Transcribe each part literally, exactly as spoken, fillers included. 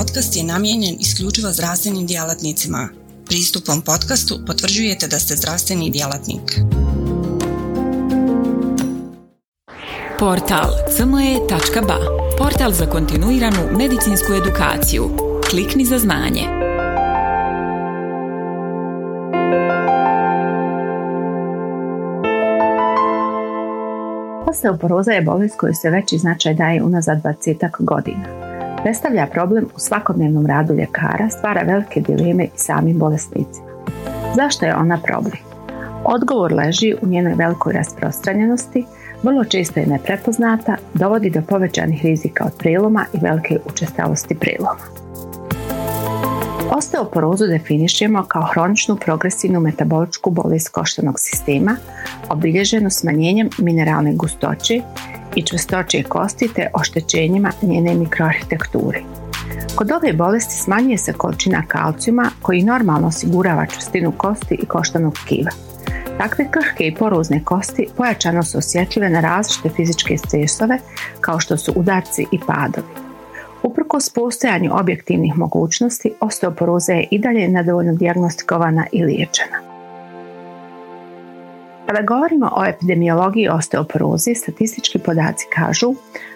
podcast je namijenjen isključivo zdravstvenim djelatnicima. Pristupom podcastu potvrđujete da ste zdravstveni djelatnik. Portal C M E.ba, portal za kontinuiranu medicinsku edukaciju. Klikni za znanje. Osteoporoza je bolest koju se veći značaj daje unazad dvadesetak godina. Predstavlja problem u svakodnevnom radu ljekara, stvara velike dileme i samim bolesnicima. Zašto je ona problem? Odgovor leži u njenoj velikoj rasprostranjenosti, vrlo često je neprepoznata, dovodi do povećanih rizika od priloma i velike učestalosti priloma. Osteoporozu definišemo kao hroničnu progresivnu metaboličku bolest koštanog sistema, obilježenu smanjenjem mineralne gustoće i čvrstoće kosti te oštećenjima njene mikroarhitekture. Kod ove bolesti smanjuje se količina kalcijuma koji normalno osigurava čvrstinu kosti i koštanog tkiva. Takve krhke i porozne kosti pojačano su osjetljive na različite fizičke stresove kao što su udarci i padovi. Uprkos postojanju objektivnih mogućnosti, osteoporoza je i dalje nedovoljno dijagnostikovana i liječena. Kada govorimo o epidemiologiji osteoporoze, statistički podaci kažu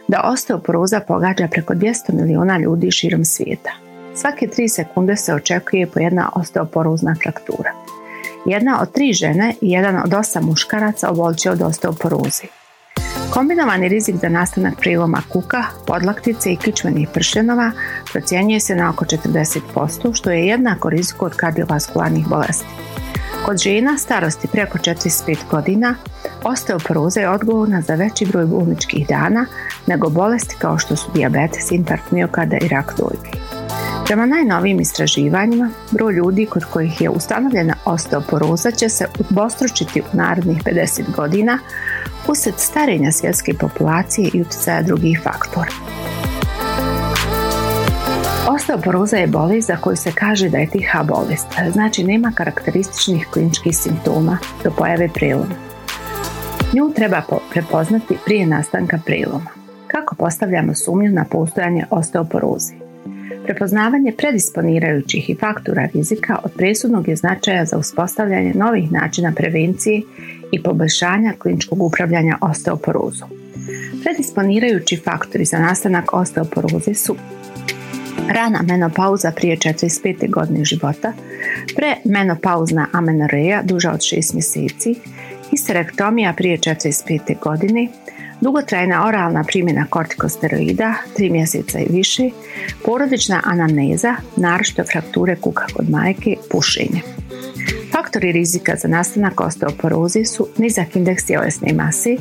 da osteoporoza pogađa preko dvjesto miliona ljudi širom svijeta. Svake tri sekunde se očekuje po jedna osteoporozna fraktura. Jedna od tri žene i jedan od osam muškaraca oboljeće od osteoporoze. Kombinovani rizik za nastanak priloma kuka, podlaktice i kičmenih pršljanova procjenjuje se na oko četrdeset posto, što je jednako riziku od kardiovaskularnih bolesti. Kod žena starosti preko četrdeset pet godina, osteoporoza je odgovorna za veći broj bolničkih dana nego bolesti kao što su dijabetes, infarkt miokarda i rak dojke. Prema najnovijim istraživanjima, broj ljudi kod kojih je ustanovljena osteoporoza će se udvostručiti u narednih pedeset godina uslijed starenja svjetske populacije i utjecaja drugih faktora. Osteoporoza je bolest za koju se kaže da je tiha bolest, znači nema karakterističnih kliničkih simptoma do pojave priloma. Nju treba prepoznati prije nastanka priloma. Kako postavljamo sumnju na postojanje osteoporoze? Prepoznavanje predisponirajućih i faktora rizika od presudnog je značaja za uspostavljanje novih načina prevencije i poboljšanja kliničkog upravljanja osteoporozom. Predisponirajući faktori za nastanak osteoporoze su rana menopauza prije četrdeset pete godine života, premenopauzna amenoreja duža od šest mjeseci, histerektomija prije četrdeset pete godine, dugotrajna oralna primjena kortikosteroida, tri mjeseca i više, porodična anamneza, naročito frakture kuka kod majke, pušenje. Faktori rizika za nastanak osteoporoze su nizak indeks tjelesne mase,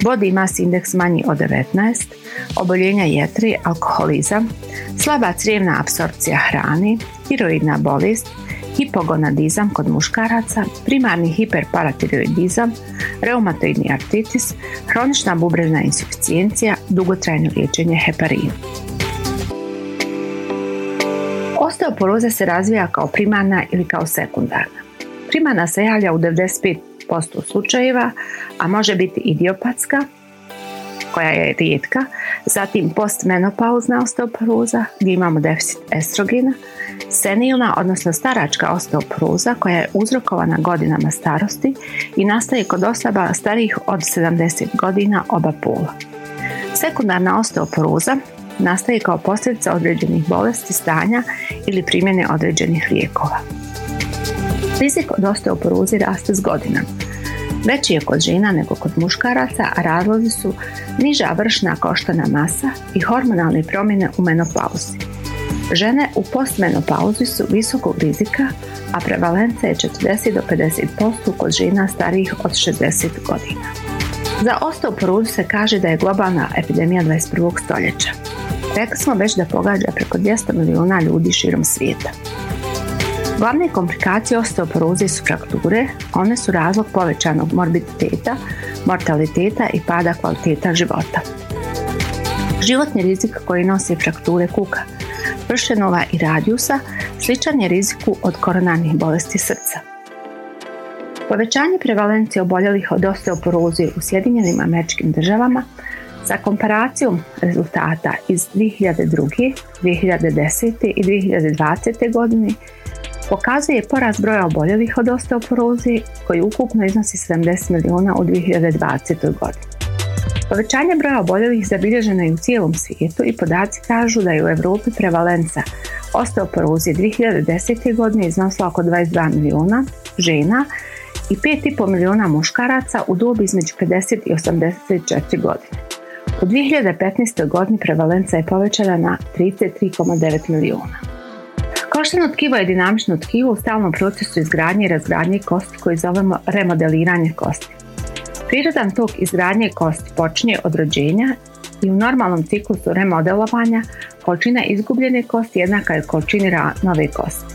body mass indeks manji od devetnaest, oboljenja jetri, alkoholizam, slaba crijevna apsorpcija hrane, tiroidna bolest, hipogonadizam kod muškaraca, primarni hiperparatiroidizam, reumatoidni artritis, hronična bubrevna insuficijencija, dugotrajno liječenje heparinom. Osteoporoza se razvija kao primarna ili kao sekundarna. Primarna se javlja u devedeset pet posto slučajeva, a može biti i idiopatska, koja je rijetka, zatim postmenopauzna osteoporoza gdje imamo deficit estrogena, senilna, odnosno staračka osteoporoza koja je uzrokovana godinama starosti i nastaje kod osoba starijih od sedamdeset godina oba pola. Sekundarna osteoporoza nastaje kao posljedica određenih bolesti, stanja ili primjene određenih lijekova. Rizik od osteoporoze raste s godinama. Veći je kod žena nego kod muškaraca, a razlozi su niža vršna koštana masa i hormonalne promjene u menopauzi. Žene u postmenopauzi su visokog rizika, a prevalenca je četrdeset do pedeset posto kod žena starijih od šezdeset godina. Za osteoporozu se kaže da je globalna epidemija dvadeset prvog stoljeća. Rekli smo već da pogađa preko dvjesto miliona ljudi širom svijeta. Glavne komplikacije osteoporoze su frakture, one su razlog povećanog morbiditeta, mortaliteta i pada kvaliteta života. Životni rizik koji nosi frakture kuka, pršljanova i radijusa sličan je riziku od koronarnih bolesti srca. Povećanje prevalencije oboljelih od osteoporoze u Sjedinjenim Američkim Državama Za komparacijom rezultata iz dvije hiljade druge, dvije hiljade desete i dvije hiljade dvadesete godine pokazuje porast broja oboljelih od osteoporoze koji ukupno iznosi sedamdeset miliona u dvije hiljade dvadesete godini. Povećanje broja oboljelih zabilježeno je u cijelom svijetu i podaci kažu da je u Europi prevalenca osteoporoze dvije hiljade desete godine iznosila oko dvadeset dva miliona žena i pet zarez pet miliona muškaraca u dobi između pedeset i osamdeset četiri godine. U dvije hiljade petnaeste godini prevalenca je povećana na trideset tri zarez devet miliona. Koštano tkivo je dinamično tkivo u stalnom procesu izgradnje i razgradnje kosti koji zovemo remodeliranje kosti. Prirodan tok izgradnje kosti počinje od rođenja i u normalnom ciklusu remodelovanja količina izgubljene kosti jednaka je količini nove kosti.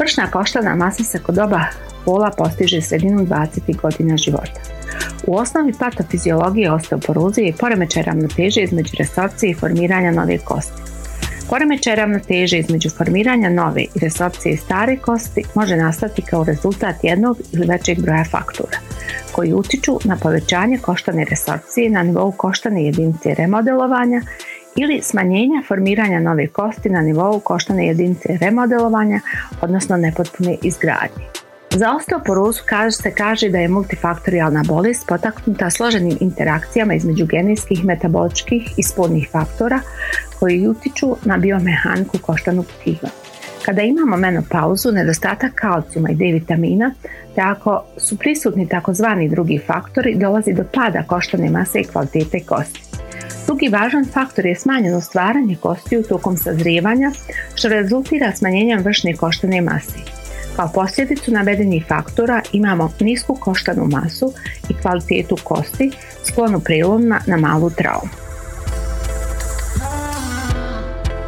Vršna koštana masa se kod oba pola postiže sredinom dvadesetih godina života. U osnovi patofiziologije osteoporoze je poremećaj ravnoteže između resorpcije i formiranja nove kosti. Poremećaj ravnoteže između formiranja nove i resorpcije stare kosti može nastati kao rezultat jednog ili većeg broja faktora koji utiču na povećanje koštane resorpcije na nivou koštane jedinice remodelovanja ili smanjenja formiranja nove kosti na nivou koštane jedinice remodelovanja, odnosno nepotpune izgradnje. Za osteoporozu kaže se kaže da je multifaktorijalna bolest potaknuta složenim interakcijama između genetskih, metaboličkih i spolnih faktora koji utiču na biomehaniku koštanog tkiva. Kada imamo menopauzu, nedostatak kalcijuma i D vitamina, te ako su prisutni takozvani drugi faktori, dolazi do pada koštane mase i kvalitete kosti. Drugi važan faktor je smanjeno stvaranje kostiju tokom sazrijevanja, što rezultira smanjenjem vršne koštane mase. Kao posljedicu navedenih faktora imamo nisku koštanu masu i kvalitetu kosti, sklonu prelomima na malu traumu.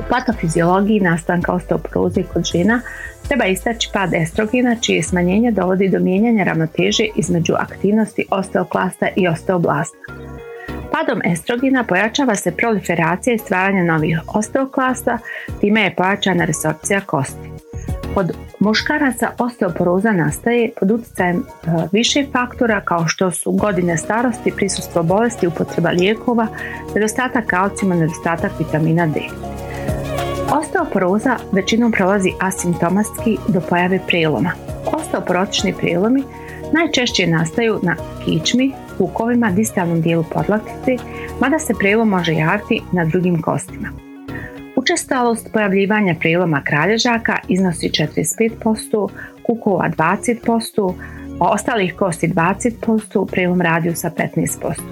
U patofiziologiji nastanka osteoporoze kod žena treba istaći pad estrogena, čije smanjenje dovodi do mijenjanja ravnoteže između aktivnosti osteoklasta i osteoblasta. Padom estrogena pojačava se proliferacija i stvaranje novih osteoklasta, time je pojačana resorpcija kosti. Kod muškaraca osteoporoza nastaje pod utjecajem više faktora kao što su godine starosti, prisustvo bolesti, upotreba lijekova, nedostatak kalcijuma, nedostatak vitamina D. Osteoporoza većinom prolazi asimptomatski do pojave preloma. Osteoporotični prelomi najčešće nastaju na kičmi, kukovima, distalnom dijelu podlaktice, mada se prelom može javiti na drugim kostima. Učestalost pojavljivanja preloma kralježaka iznosi četrdeset pet posto, kukova dvadeset posto, ostalih kosti dvadeset posto, prelom radijusa petnaest posto.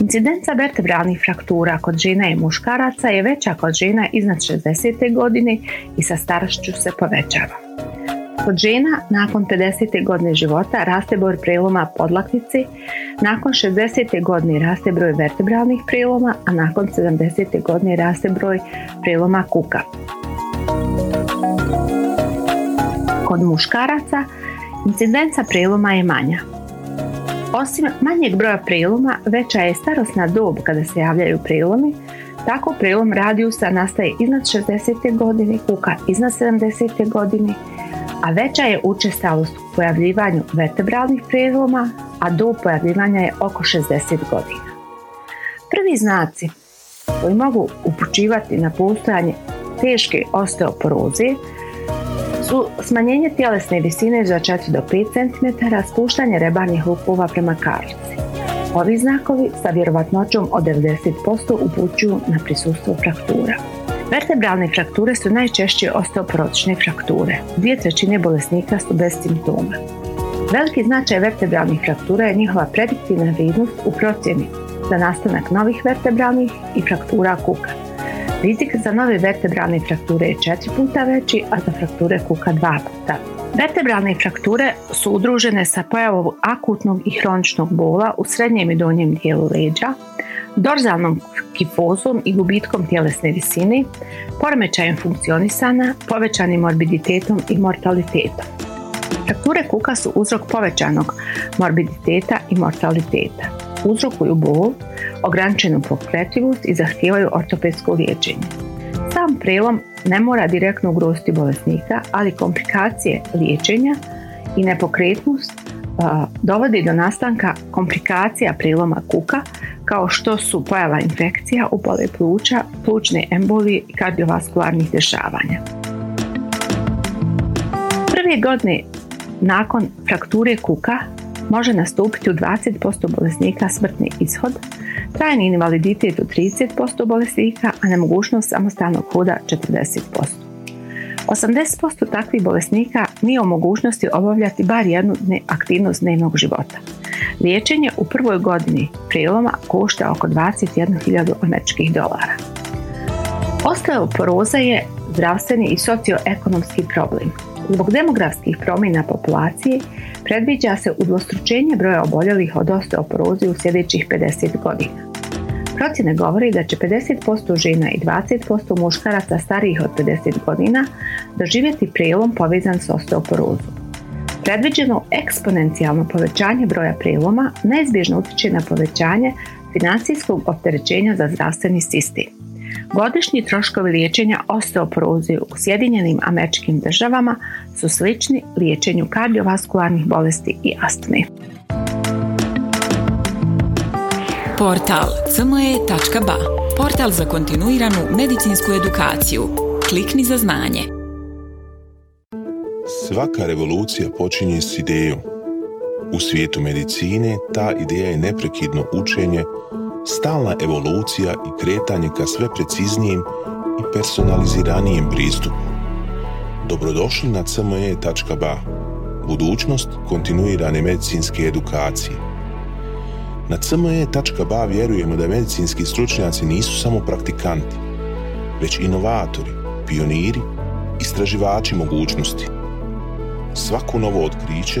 Incidenca vertebralnih fraktura kod žena i muškaraca je veća kod žena iznad šezdesete godine i sa starošću se povećava. Kod žena nakon pedesete godine života raste broj preloma podlaktice, nakon šezdesete godine raste broj vertebralnih preloma, a nakon sedamdesete godine raste broj preloma kuka. Kod muškaraca incidenca preloma je manja. Osim manjeg broja preloma, veća je starosna dob kada se javljaju prelomi. Tako prelom radijusa nastaje iznad šezdesete godine, kuka iznad sedamdesete godine, a veća je učestalost u pojavljivanju vertebralnih preloma, a dob pojavljivanja je oko šezdeset godina. Prvi znaci koji mogu upućivati na postojanje teške osteoporoze su smanjenje tjelesne visine za četiri do pet centimetara, spuštanje rebarnih lupova prema karlici. Ovi znakovi sa vjerovatnoćom od devedeset posto upućuju na prisustvo fraktura. Vertebralne frakture su najčešće osteoporotične frakture. Dvije trećine bolesnika su bez simptoma. Veliki značaj vertebralnih fraktura je njihova prediktivna vrijednost u procjeni za nastanak novih vertebralnih i fraktura kuka. Rizik za nove vertebralne frakture je četiri puta veći, a za frakture kuka dva puta. Vertebralne frakture su udružene sa pojavom akutnog i hroničnog bola u srednjem i donjem dijelu leđa, dorzalnom kifozom i gubitkom tjelesne visine, poremećajem funkcionisanja, povećanim morbiditetom i mortalitetom. Frakture kuka su uzrok povećanog morbiditeta i mortaliteta, uzrokuju bol, ograničenu pokretljivost i zahtijevaju ortopedsko liječenje. Sam prelom ne mora direktno ugroziti bolesnika, ali komplikacije liječenja i nepokretnost a, dovodi do nastanka komplikacija preloma kuka kao što su pojava infekcija, upale pluća, plućne embolije i kardiovaskularnih dešavanja. Prve godine nakon frakture kuka može nastupiti u dvadeset posto bolesnika smrtni ishod, trajni invaliditet u trideset posto bolesnika, a nemogućnost samostalnog hoda četrdeset posto. osamdeset posto takvih bolesnika nije u mogućnosti obavljati bar jednu aktivnost dnevnog života. Liječenje u prvoj godini prijeloma košta oko dvadeset jednu hiljadu američkih dolara. Osteoporoza je zdravstveni i socioekonomski problem. Zbog demografskih promjena populacije predviđa se udvostručenje broja oboljelih od osteoporoze u sljedećih pedeset godina. Procjene govori da će pedeset posto žena i dvadeset posto muškaraca starijih od pedeset godina doživjeti prijelom povezan s osteoporozom. Predviđeno eksponencijalno povećanje broja prijeloma neizbježno utječe na povećanje financijskog opterećenja za zdravstveni sistem. Godišnji troškovi liječenja osteoporoze u Sjedinjenim Američkim Državama su slični liječenju kardiovaskularnih bolesti i astme. Portal C M E.ba, portal za kontinuiranu medicinsku edukaciju. Klikni za znanje. Svaka revolucija počinje s idejom. U svijetu medicine ta ideja je neprekidno učenje, stalna evolucija i kretanje ka sve preciznijim i personaliziranijem pristupu. Dobrodošli na C M E.ba, budućnost kontinuirane medicinske edukacije. Na C M E.ba vjerujemo da medicinski stručnjaci nisu samo praktikanti, već inovatori, pioniri, istraživači mogućnosti. Svako novo otkriće,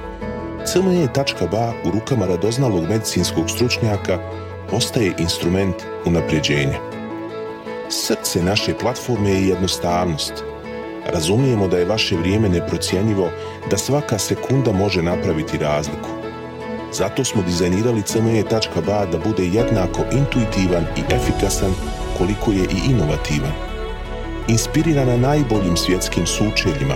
C M E.ba u rukama radoznalog medicinskog stručnjaka postaje instrument unapređenja. Srce naše platforme je jednostavnost. Razumijemo da je vaše vrijeme neprocjenjivo, da svaka sekunda može napraviti razliku. Zato smo dizajnirali C M E.ba da bude jednako intuitivan i efikasan koliko je i inovativan. Inspirirana najboljim svjetskim sučeljima,